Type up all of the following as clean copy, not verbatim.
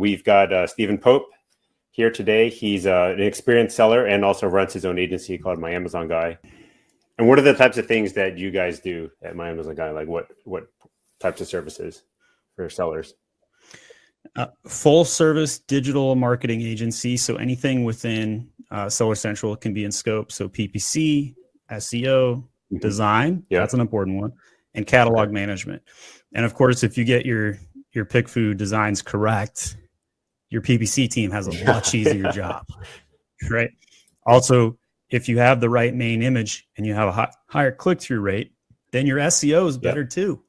We've got Stephen Pope here today. He's an experienced seller and also runs his own agency called My Amazon Guy. And what are the types of things that you guys do at My Amazon Guy? Like what types of services for sellers? Full service digital marketing agency. So anything within Seller Central can be in scope. So PPC, SEO, mm-hmm. design, yeah. That's an important one, and catalog management. And of course, if you get your PickFu designs correct, your PPC team has a much easier job, right? Also, if you have the right main image and you have a higher click-through rate, then your SEO is better yep. too.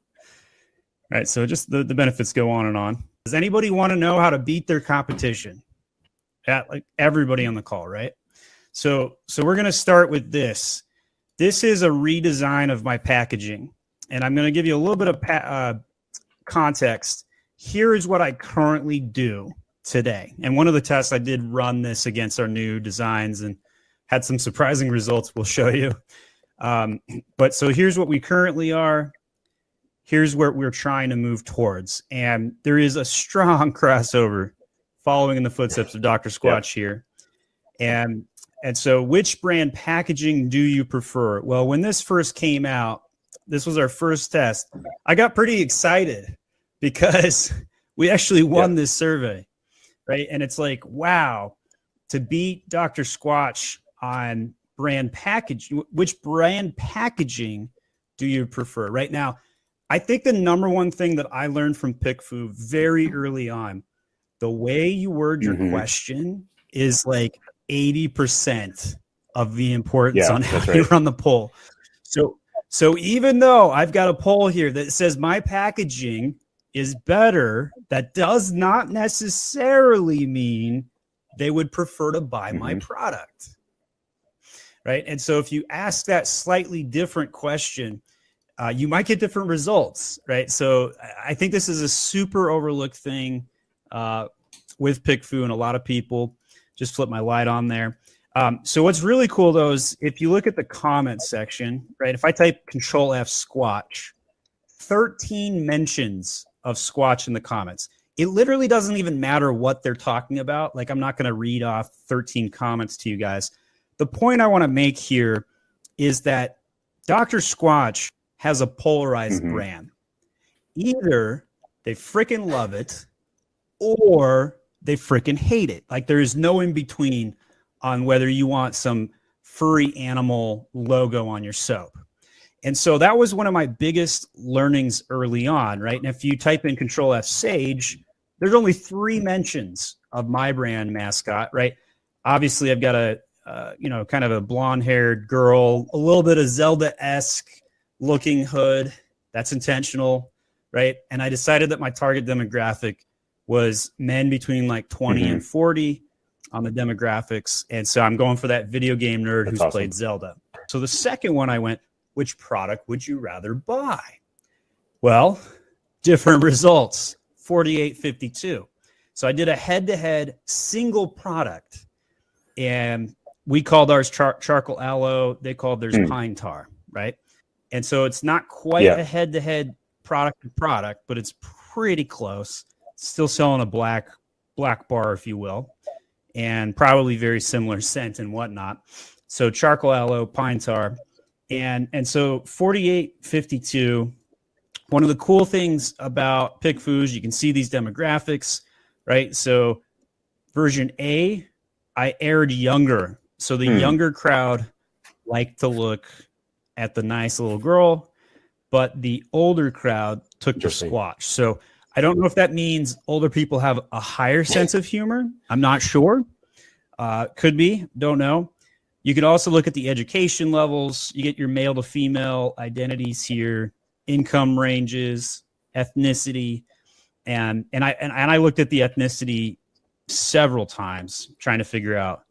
All right, so just the benefits go on and on. Does anybody want to know how to beat their competition? At like everybody on the call, right? So we're going to start with this. This is a redesign of my packaging, and I'm going to give you a little bit of context. Here is what I currently do today. And one of the tests I did run this against our new designs and had some surprising results we'll show you. But so here's what we currently are. Here's where we're trying to move towards. And there is a strong crossover following in the footsteps of Dr. Squatch here. And so which brand packaging do you prefer? Well, when this first came out, this was our first test. I got pretty excited because we actually won this survey, right? And it's like, wow, to beat Dr. Squatch on brand package, which brand packaging do you prefer? Right now, I think the number one thing that I learned from PickFu very early on, the way you word your question is like 80% of the importance on how you run the poll. So even though I've got a poll here that says my packaging is better, that does not necessarily mean they would prefer to buy my product, right? And so if you ask that slightly different question, you might get different results, right? So I think this is a super overlooked thing with PickFu and a lot of people. Just flip my light on there. So what's really cool though is if you look at the comment section, right? If I type Control F Squatch, 13 mentions of Squatch in the comments. It literally doesn't even matter what they're talking about. Like I'm not going to read off 13 comments to you guys. The point I want to make here is that Dr. Squatch has a polarized brand. Either they freaking love it or they freaking hate it. Like there is no in between on whether you want some furry animal logo on your soap. And so that was one of my biggest learnings early on, right? And if you type in Control F Sage, there's only 3 mentions of my brand mascot, right? Obviously I've got a, kind of a blonde haired girl, a little bit of Zelda-esque looking hood. That's intentional, right? And I decided that my target demographic was men between like 20 and 40 on the demographics. And so I'm going for that video game nerd who's played Zelda. So the second one I went, which product would you rather buy? Well, different results, 48-52. So I did a head-to-head single product. And we called ours charcoal aloe. They called theirs pine tar, right? And so it's not quite a head-to-head product, but it's pretty close. Still selling a black bar, if you will, and probably very similar scent and whatnot. So charcoal aloe, pine tar. And so 48-52, one of the cool things about PickFu, you can see these demographics, right? So version A, I aired younger. So the younger crowd liked to look at the nice little girl, but the older crowd took the Squatch. So I don't know if that means older people have a higher sense of humor. I'm not sure. Could be, don't know. You could also look at the education levels. You get your male to female identities here, income ranges, ethnicity. And I looked at the ethnicity several times trying to figure out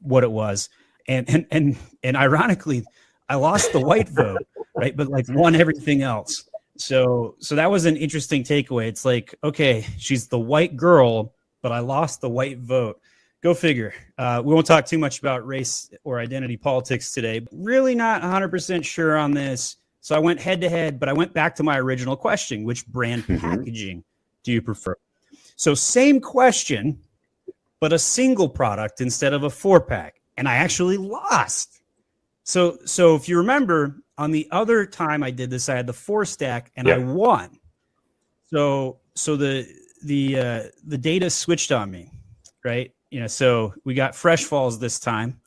what it was. And ironically, I lost the white vote, right? But like won everything else. So that was an interesting takeaway. It's like, okay, she's the white girl, but I lost the white vote. Go figure. We won't talk too much about race or identity politics today, but really not 100% sure on this. So I went head to head, but I went back to my original question, which brand packaging do you prefer? So same question, but a single product instead of a 4-pack. And I actually lost. So if you remember, on the other time I did this, I had the 4-stack and I won. So the data switched on me, right? You know, so we got fresh falls this time.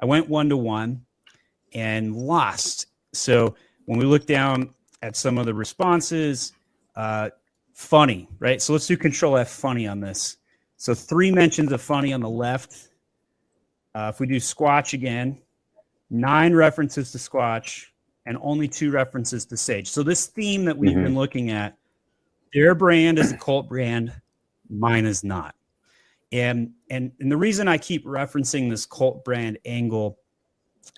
I went 1-to-1 and lost. So when we look down at some of the responses, funny, right? So let's do Control F funny on this. So 3 mentions of funny on the left. If we do Squatch again, 9 references to Squatch and only 2 references to Sage. So this theme that we've been looking at, their brand is a cult brand, mine is not. And the reason I keep referencing this cult brand angle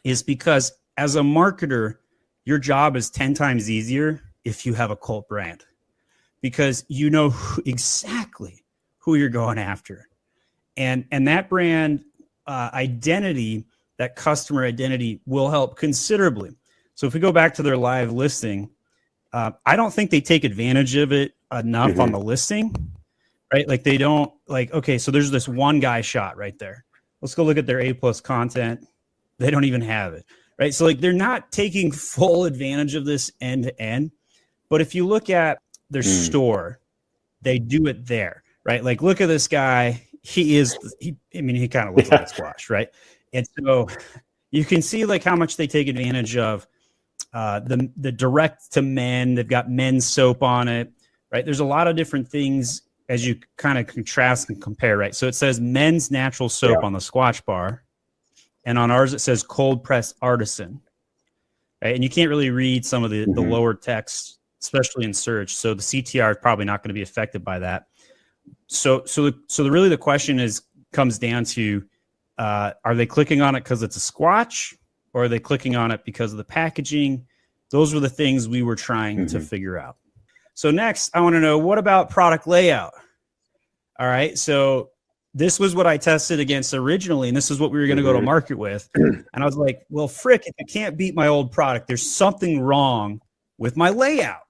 is because as a marketer, your job is 10 times easier if you have a cult brand, because you know exactly who you're going after. And that brand identity, that customer identity will help considerably. So if we go back to their live listing, I don't think they take advantage of it enough on the listing, right? Like they don't like, okay, so there's this one guy shot right there. Let's go look at their A+ content. They don't even have it, right? So like they're not taking full advantage of this end to end. But if you look at their store, they do it there, right? Like look at this guy. He kind of looks like Squatch, right? And so you can see like how much they take advantage of the direct to men. They've got men's soap on it, right? There's a lot of different things as you kind of contrast and compare, right? So it says men's natural soap on the Squatch bar. And on ours, it says cold pressed artisan. Right? And you can't really read some of the lower text, especially in search. So the CTR is probably not going to be affected by that. So really the question comes down to, are they clicking on it because it's a Squatch, or are they clicking on it because of the packaging? Those were the things we were trying to figure out. So next, I want to know, what about product layout? All right, so this was what I tested against originally, and this is what we were going to go to market with. And I was like, well, frick, if I can't beat my old product, there's something wrong with my layout,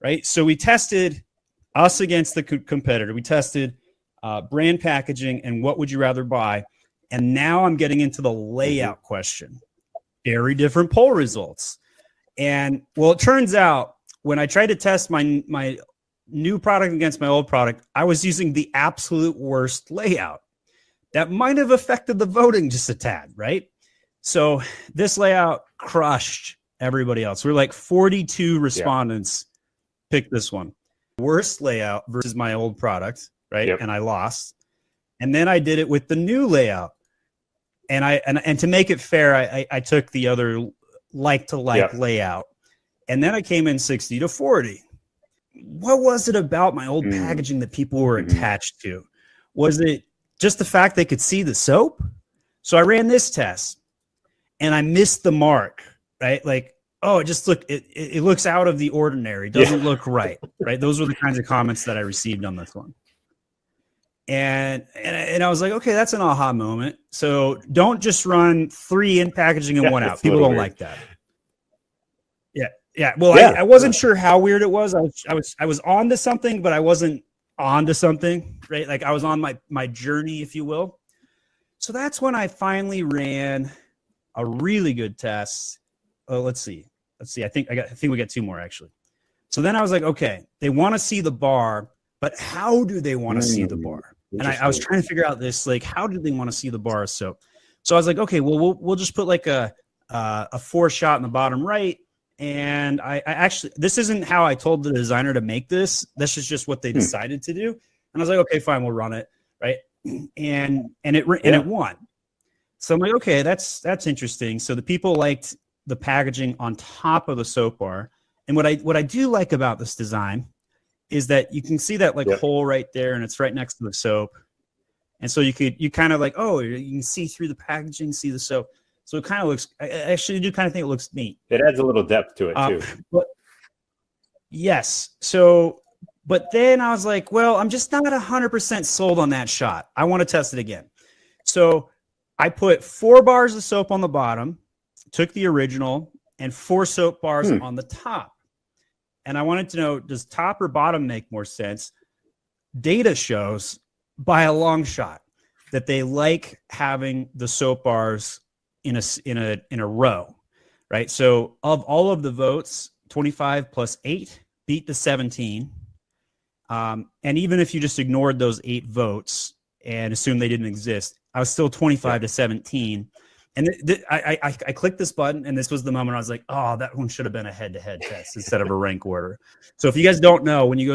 right? So we tested us against the competitor. We tested brand packaging and what would you rather buy. And now I'm getting into the layout question. Very different poll results. And well, it turns out when I tried to test my new product against my old product, I was using the absolute worst layout. That might have affected the voting just a tad, right? So this layout crushed everybody else. We're like 42 respondents picked this one. Worst layout versus my old product, right? Yep. And I lost. And then I did it with the new layout. And to make it fair, I took the other like-to-like layout. And then I came in 60-40. What was it about my old packaging that people were attached to? Was it just the fact they could see the soap? So I ran this test and I missed the mark, right? Like, oh, it looks out of the ordinary. Doesn't look right, right? Those were the kinds of comments that I received on this one. And I was like, okay, that's an aha moment. So don't just run 3 in packaging and 1 out. People don't like that. Yeah. Well, I wasn't sure how weird it was. I was on to something, but I wasn't on to something, right? Like I was on my journey, if you will. So that's when I finally ran a really good test. Oh, let's see. I think we got 2 more actually. So then I was like, okay, they want to see the bar, but how do they want to see the bar? And I was trying to figure out this, like, how do they want to see the bar of soap? So I was like, okay, well, we'll just put like a 4 shot in the bottom right. And I actually, this isn't how I told the designer to make this. This is just what they decided to do. And I was like, okay, fine, we'll run it, right? And it won. So I'm like, okay, that's interesting. So the people liked the packaging on top of the soap bar. And what I do like about this design is that you can see that like hole right there, and it's right next to the soap. And so you kind of like, oh, you can see through the packaging, see the soap. So it kind of looks, I actually do kind of think it looks neat. It adds a little depth to it too. But yes. So, but then I was like, well, I'm just not 100% sold on that shot. I want to test it again. So I put 4 bars of soap on the bottom, took the original, and 4 soap bars on the top. And I wanted to know, does top or bottom make more sense? data shows by a long shot that they like having the soap bars in a row, right? So of all of the votes, 25 plus 8 beat the 17. And even if you just ignored those 8 votes and assumed they didn't exist, I was still 25 to 17. And I clicked this button, and this was the moment I was like, oh, that one should have been a head-to-head test instead of a rank order. So if you guys don't know, when you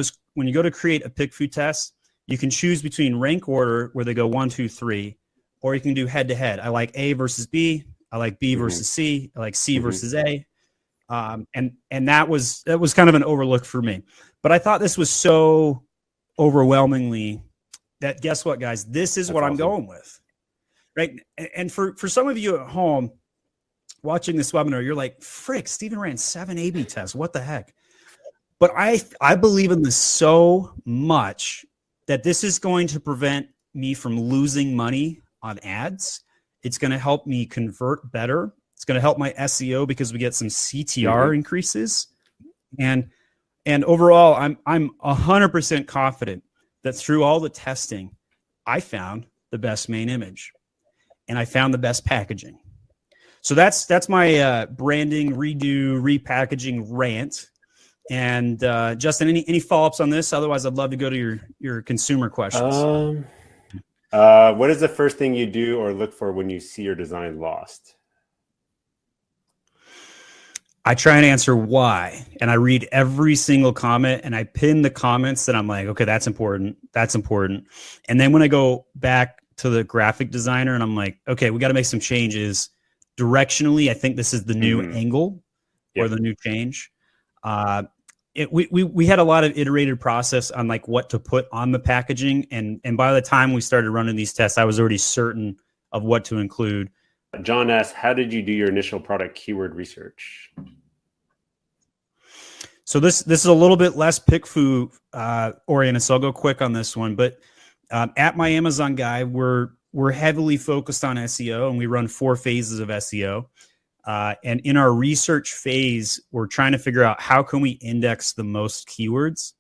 go to create a PickFu test, you can choose between rank order, where they go 1, 2, 3, or you can do head-to-head. I like A versus B. I like B versus C. I like C versus A. And that was kind of an overlook for me. But I thought this was so overwhelmingly that, guess what, guys? This is what I'm going with. Right. And for some of you at home watching this webinar, you're like, frick, Stephen ran 7 A/B tests. What the heck? But I believe in this so much that this is going to prevent me from losing money on ads. It's going to help me convert better. It's going to help my SEO because we get some CTR increases. And overall, I'm 100% confident that through all the testing, I found the best main image. And I found the best packaging. So that's my branding, redo, repackaging rant. And Justin, any follow-ups on this? Otherwise, I'd love to go to your consumer questions. What is the first thing you do or look for when you see your design lost? I try and answer why. And I read every single comment, and I pin the comments that I'm like, okay, that's important. That's important. And then when I go back to the graphic designer and I'm like, okay, we got to make some changes directionally. I think this is the new angle or the new change. We had a lot of iterated process on like what to put on the packaging. And by the time we started running these tests, I was already certain of what to include. John asks, how did you do your initial product keyword research? So this is a little bit less PickFu oriented. So I'll go quick on this one, but at My Amazon Guy, we're heavily focused on SEO, and we run 4 phases of SEO. And in our research phase, we're trying to figure out how can we index the most keywords.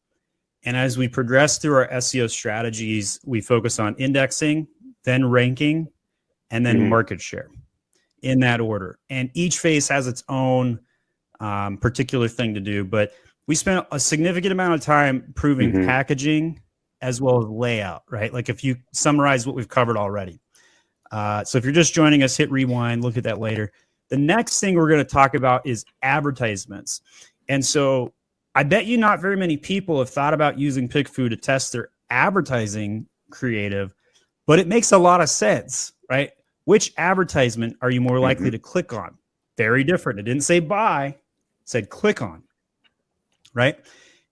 And as we progress through our SEO strategies, we focus on indexing, then ranking, and then market share in that order. And each phase has its own particular thing to do. But we spent a significant amount of time improving packaging, as well as layout, right? Like if you summarize what we've covered already. So if you're just joining us, hit rewind, look at that later. The next thing we're going to talk about is advertisements. And so I bet you not very many people have thought about using PickFu to test their advertising creative, but it makes a lot of sense, right? Which advertisement are you more likely to click on? Very different. It didn't say buy, it said click on, right?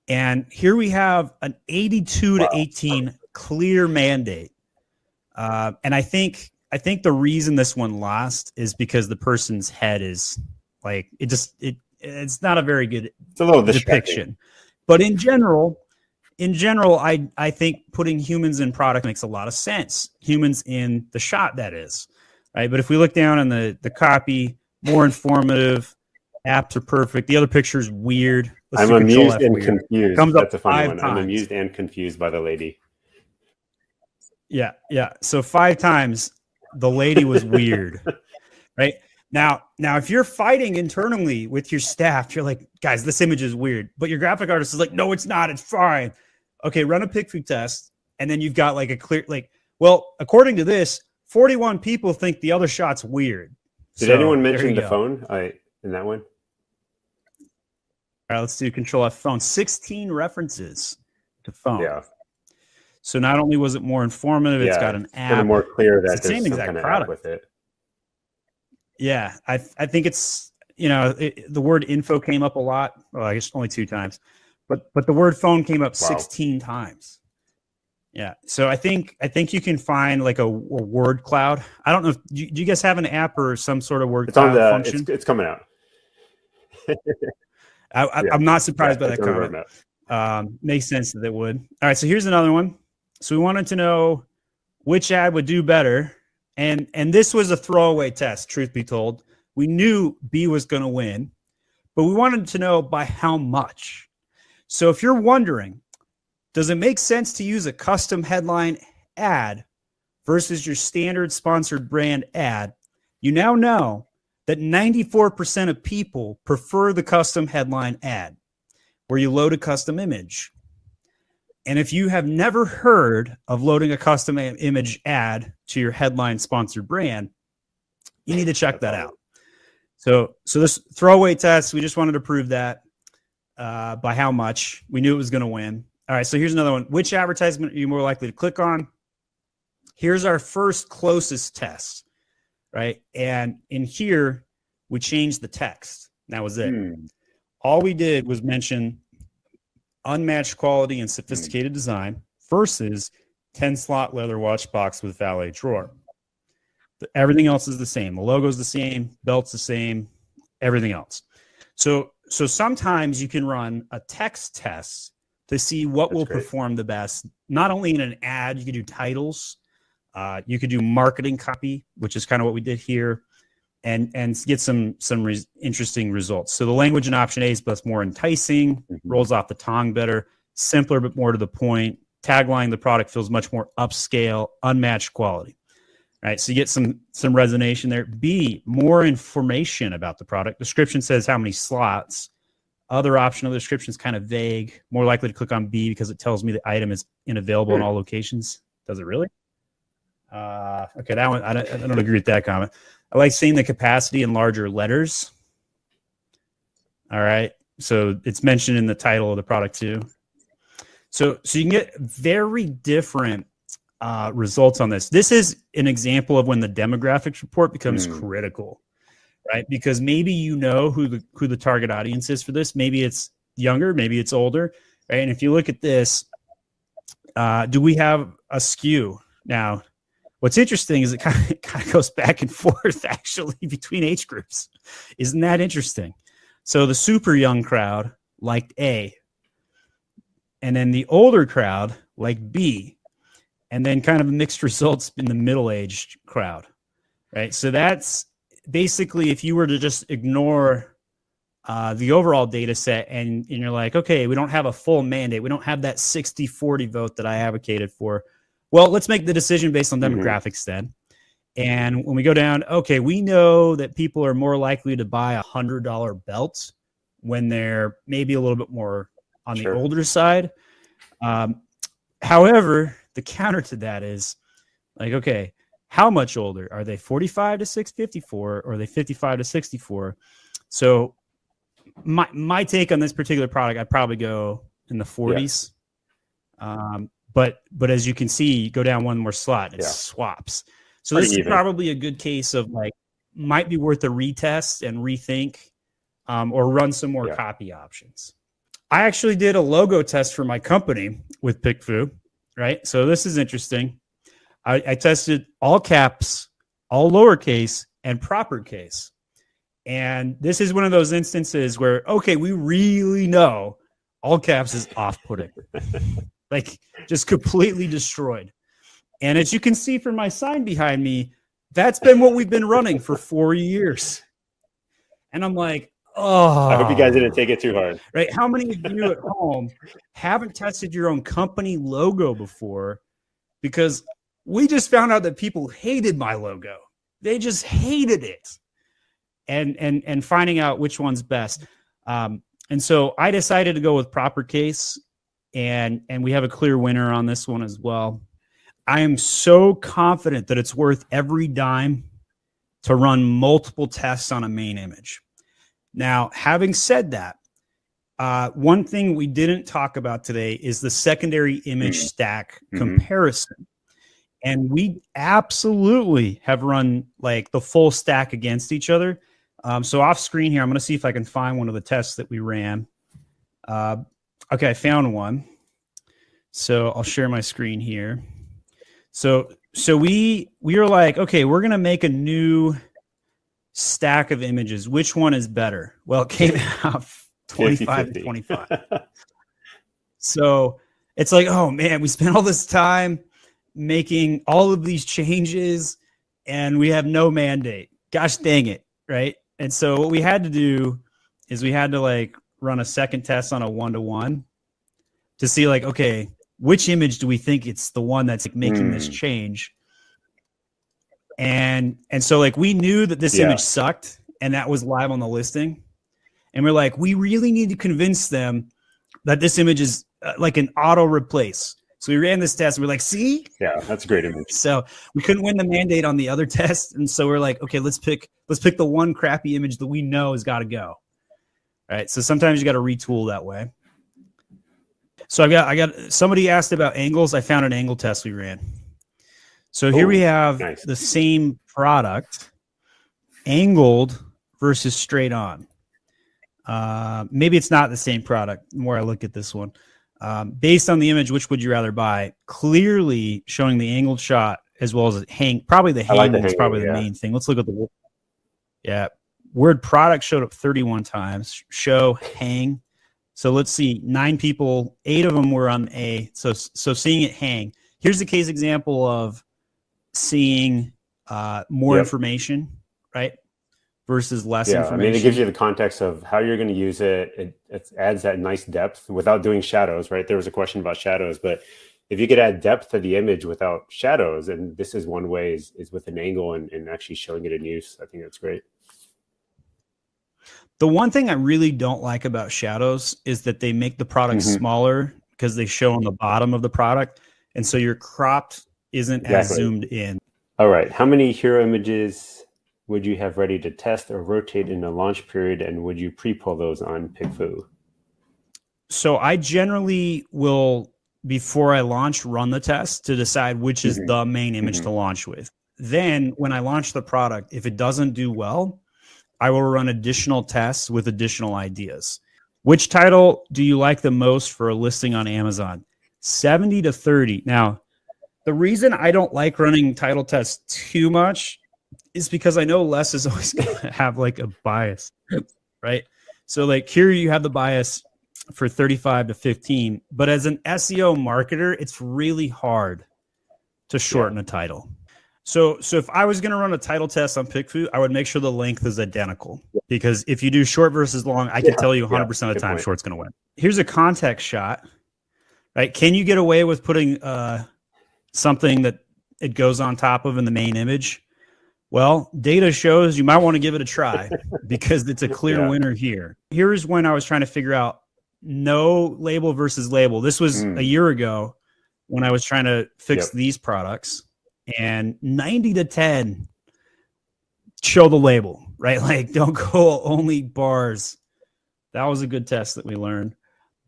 And here we have an 82 to 18 clear mandate. And I think the reason this one lost is because the person's head is like, it's not a very good depiction. But in general, I think putting humans in product makes a lot of sense. Humans in the shot, that is, right? But if we look down on the copy, more informative, apps are perfect. The other picture is weird. Let's I'm amused and weird. Confused. Comes That's up a funny one. Times. I'm amused and confused by the lady. Yeah. So 5 times the lady was weird, right? Now, if you're fighting internally with your staff, you're like, guys, this image is weird. But your graphic artist is like, no, it's not. It's fine. Okay, run a PickFu test. And then you've got like a clear, like, well, according to this, 41 people think the other shot's weird. Did anyone mention the phone in that one? All right, let's do Control F phone. 16 references to phone. Yeah. So not only was it more informative, it's got an app. It's more clear that it's the same exact product with it. Yeah, I think it's, you know, the word info came up a lot. Well, I guess only 2 times, but the word phone came up 16 times. Yeah, so I think you can find like a word cloud. I don't know. Do you guys have an app or some sort of word cloud function? It's coming out. I'm not surprised by that comment. Makes sense that it would. All right, so here's another one. So we wanted to know which ad would do better. And this was a throwaway test, truth be told. We knew B was going to win, but we wanted to know by how much. So if you're wondering, Does it make sense to use a custom headline ad versus your standard sponsored brand ad? You now know that 94% of people prefer the custom headline ad where you load a custom image. And if you have never heard of loading a custom image ad to your headline sponsored brand, you need to check that out. So this throwaway test, we just wanted to prove that by how much we knew it was going to win. All right, so here's another one. Which advertisement are you more likely to click on? Here's our first closest test, right? And in here, we changed the text. That was it. All we did was mention unmatched quality and sophisticated design versus 10-slot leather watch box with valet drawer. Everything else is the same. The logo's the same, belt's the same, everything else. So sometimes you can run a text test to see what perform the best. Not only in an ad, you could do titles, you could do marketing copy, which is kind of what we did here, and get some interesting results. So the language in option A is both more enticing, rolls off the tongue better, simpler but more to the point. Tagline, the product feels much more upscale, unmatched quality. All right, so you get some resonation there. B, more information about the product. Description says how many slots. Other option of the description is kind of vague. More likely to click on B because it tells me the item is unavailable in all locations. Does it really? Okay, that one, I don't agree with that comment. I like seeing the capacity in larger letters. All right, so it's mentioned in the title of the product too. So you can get very different results on this. This is an example of when the demographics report becomes critical, right? Because maybe you know who the target audience is for this. Maybe it's younger, maybe it's older, right? And if you look at this, do we have a skew? Now, what's interesting is it kind of goes back and forth actually between age groups. Isn't that interesting? So the super young crowd liked A, and then the older crowd liked B. And then kind of mixed results in the middle-aged crowd, right? So that's basically if you were to just ignore the overall data set and you're like, okay, we don't have a full mandate. We don't have that 60-40 vote that I advocated for. Well, let's make the decision based on demographics then. And when we go down, okay, we know that people are more likely to buy a $100 belt when they're maybe a little bit more on the older side. However, the counter to that is like, okay, how much older? Are they 45 to 54 or are they 55 to 64? So my take on this particular product, I'd probably go in the 40s. Yeah. But as you can see, you go down one more slot, it swaps. So pretty this even. Is probably a good case of like, might be worth a retest and rethink or run some more copy options. I actually did a logo test for my company with PickFu. Right. So this is interesting. I tested all caps, all lowercase, and proper case. And this is one of those instances where, okay, we really know all caps is off-putting. Like just completely destroyed. And as you can see from my sign behind me, that's been what we've been running for 4 years. And I'm like, oh, I hope you guys didn't take it too hard. Right? How many of you at home haven't tested your own company logo before? Because we just found out that people hated my logo. They just hated it. And finding out which one's best. And so I decided to go with proper case, and we have a clear winner on this one as well. I am so confident that it's worth every dime to run multiple tests on a main image. Now, having said that, one thing we didn't talk about today is the secondary image stack comparison. And we absolutely have run like the full stack against each other. So off screen here, I'm going to see if I can find one of the tests that we ran. Okay, I found one. So I'll share my screen here. So we are like, okay, we're going to make a new stack of images. Which one is better? Well, it came out 25 to 25. So it's like, oh man, we spent all this time making all of these changes and we have no mandate. Gosh dang it. Right. And so what we had to do is we had to like run a second test on a 1-to-1 to see like, okay, which image do we think it's the one that's like making this change? And so like we knew that this image sucked and that was live on the listing. And we're like, we really need to convince them that this image is like an auto replace. So we ran this test and we're like, see? Yeah, that's a great image. So we couldn't win the mandate on the other test. And so we're like, okay, let's pick the one crappy image that we know has got to go. All right. So sometimes you got to retool that way. So I got somebody asked about angles. I found an angle test we ran. So here we have the same product angled versus straight on. Maybe it's not the same product. The more I look at this one, based on the image, which would you rather buy? Clearly showing the angled shot as well as a hang. Probably the hang is probably the main thing. Let's look at the word product showed up 31 times. Show hang. So let's see, 9 people, 8 of them were on A. So seeing it hang. Here's the case example of seeing more information, right? Versus less information. I mean, it gives you the context of how you're going to use it. It adds that nice depth without doing shadows, right? There was a question about shadows, but if you could add depth to the image without shadows, and this is one way is with an angle and actually showing it in use. I think that's great. The one thing I really don't like about shadows is that they make the product smaller because they show on the bottom of the product. And so your crop isn't as zoomed in. All right. How many hero images would you have ready to test or rotate in the launch period? And would you pre-pull those on PickFu? So I generally will, before I launch, run the test to decide which is the main image to launch with. Then when I launch the product, if it doesn't do well, I will run additional tests with additional ideas. Which title do you like the most for a listing on Amazon? 70 to 30. Now, the reason I don't like running title tests too much is because I know less is always going to have like a bias, right? So like here you have the bias for 35 to 15, but as an SEO marketer, it's really hard to shorten a title. So if I was going to run a title test on PickFu, I would make sure the length is identical because if you do short versus long, I can tell you 100% of the time short's going to win. Here's a context shot. Right? Can you get away with putting something that it goes on top of in the main image? Well, data shows you might want to give it a try because it's a clear winner here. Here is when I was trying to figure out no label versus label. This was a year ago when I was trying to fix these products, and 90 to 10 show the label, right? Like don't go only bars. That was a good test that we learned.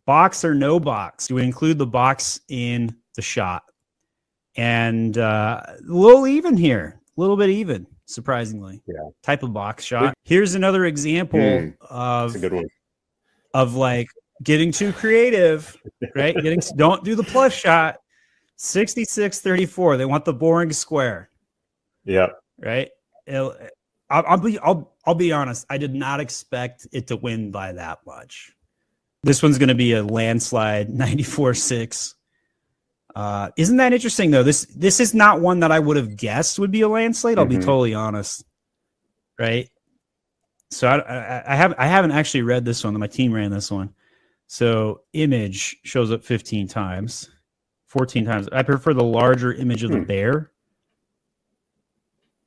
Box or no box? Do we include the box in the shot? And a little even here, a little bit even, surprisingly. Yeah. Type of box shot. Here's another example of, that's a good one, of like getting too creative, right? Don't do the plus shot. 66-34. They want the boring square. Yeah. Right. I'll be honest. I did not expect it to win by that much. This one's going to be a landslide, 94.6. Isn't that interesting, though? This is not one that I would have guessed would be a landslide. I'll be totally honest, right? So I haven't actually read this one. My team ran this one. So image shows up 15 times, 14 times. I prefer the larger image of the bear,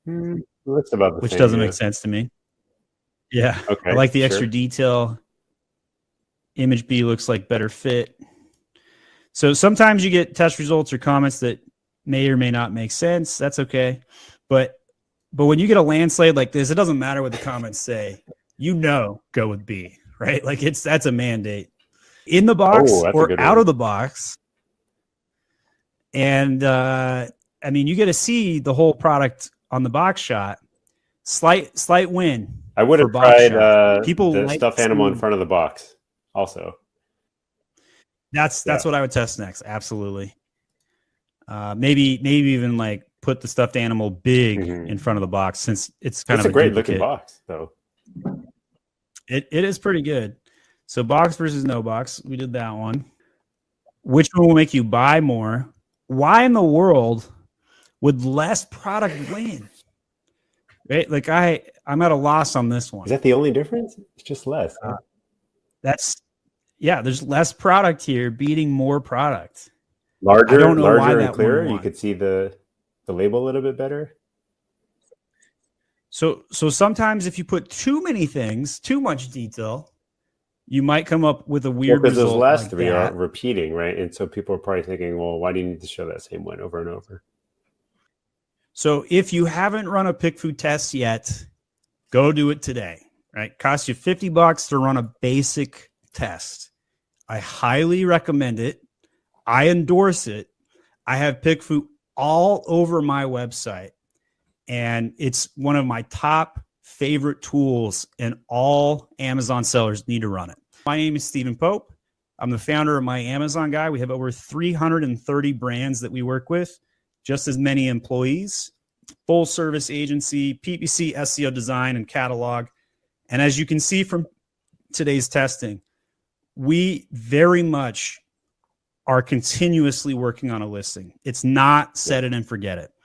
that's about the which same, doesn't make sense to me. Yeah, okay, I like the extra detail. Image B looks like better fit. So sometimes you get test results or comments that may or may not make sense. That's okay. But when you get a landslide like this, it doesn't matter what the comments say. You know, go with B, right? Like that's a mandate. In the box or out of the box. And I mean, you get to see the whole product on the box shot. Slight win. I would have tried the stuffed animal in front of the box. Also, that's what I would test next. Absolutely. Maybe even like put the stuffed animal big in front of the box, since it's kind of a great looking box, though. It is pretty good. So box versus no box. We did that one. Which one will make you buy more? Why in the world would less product win? Right? Like I'm at a loss on this one. Is that the only difference? It's just less. Huh? There's less product here beating more product. Larger and clearer. You could see the label a little bit better. So sometimes if you put too many things, too much detail, you might come up with a weird result. Because those last like three aren't repeating, right? And so people are probably thinking, well, why do you need to show that same one over and over? So if you haven't run a PickFu test yet, go do it today, right? Costs you $50 to run a basic test. I highly recommend it. I endorse it. I have PickFu all over my website, and it's one of my top favorite tools, and all Amazon sellers need to run it. My name is Stephen Pope. I'm the founder of My Amazon Guy. We have over 330 brands that we work with, just as many employees, full service agency, PPC, SEO design, and catalog. And as you can see from today's testing, we very much are continuously working on a listing. It's not set it and forget it.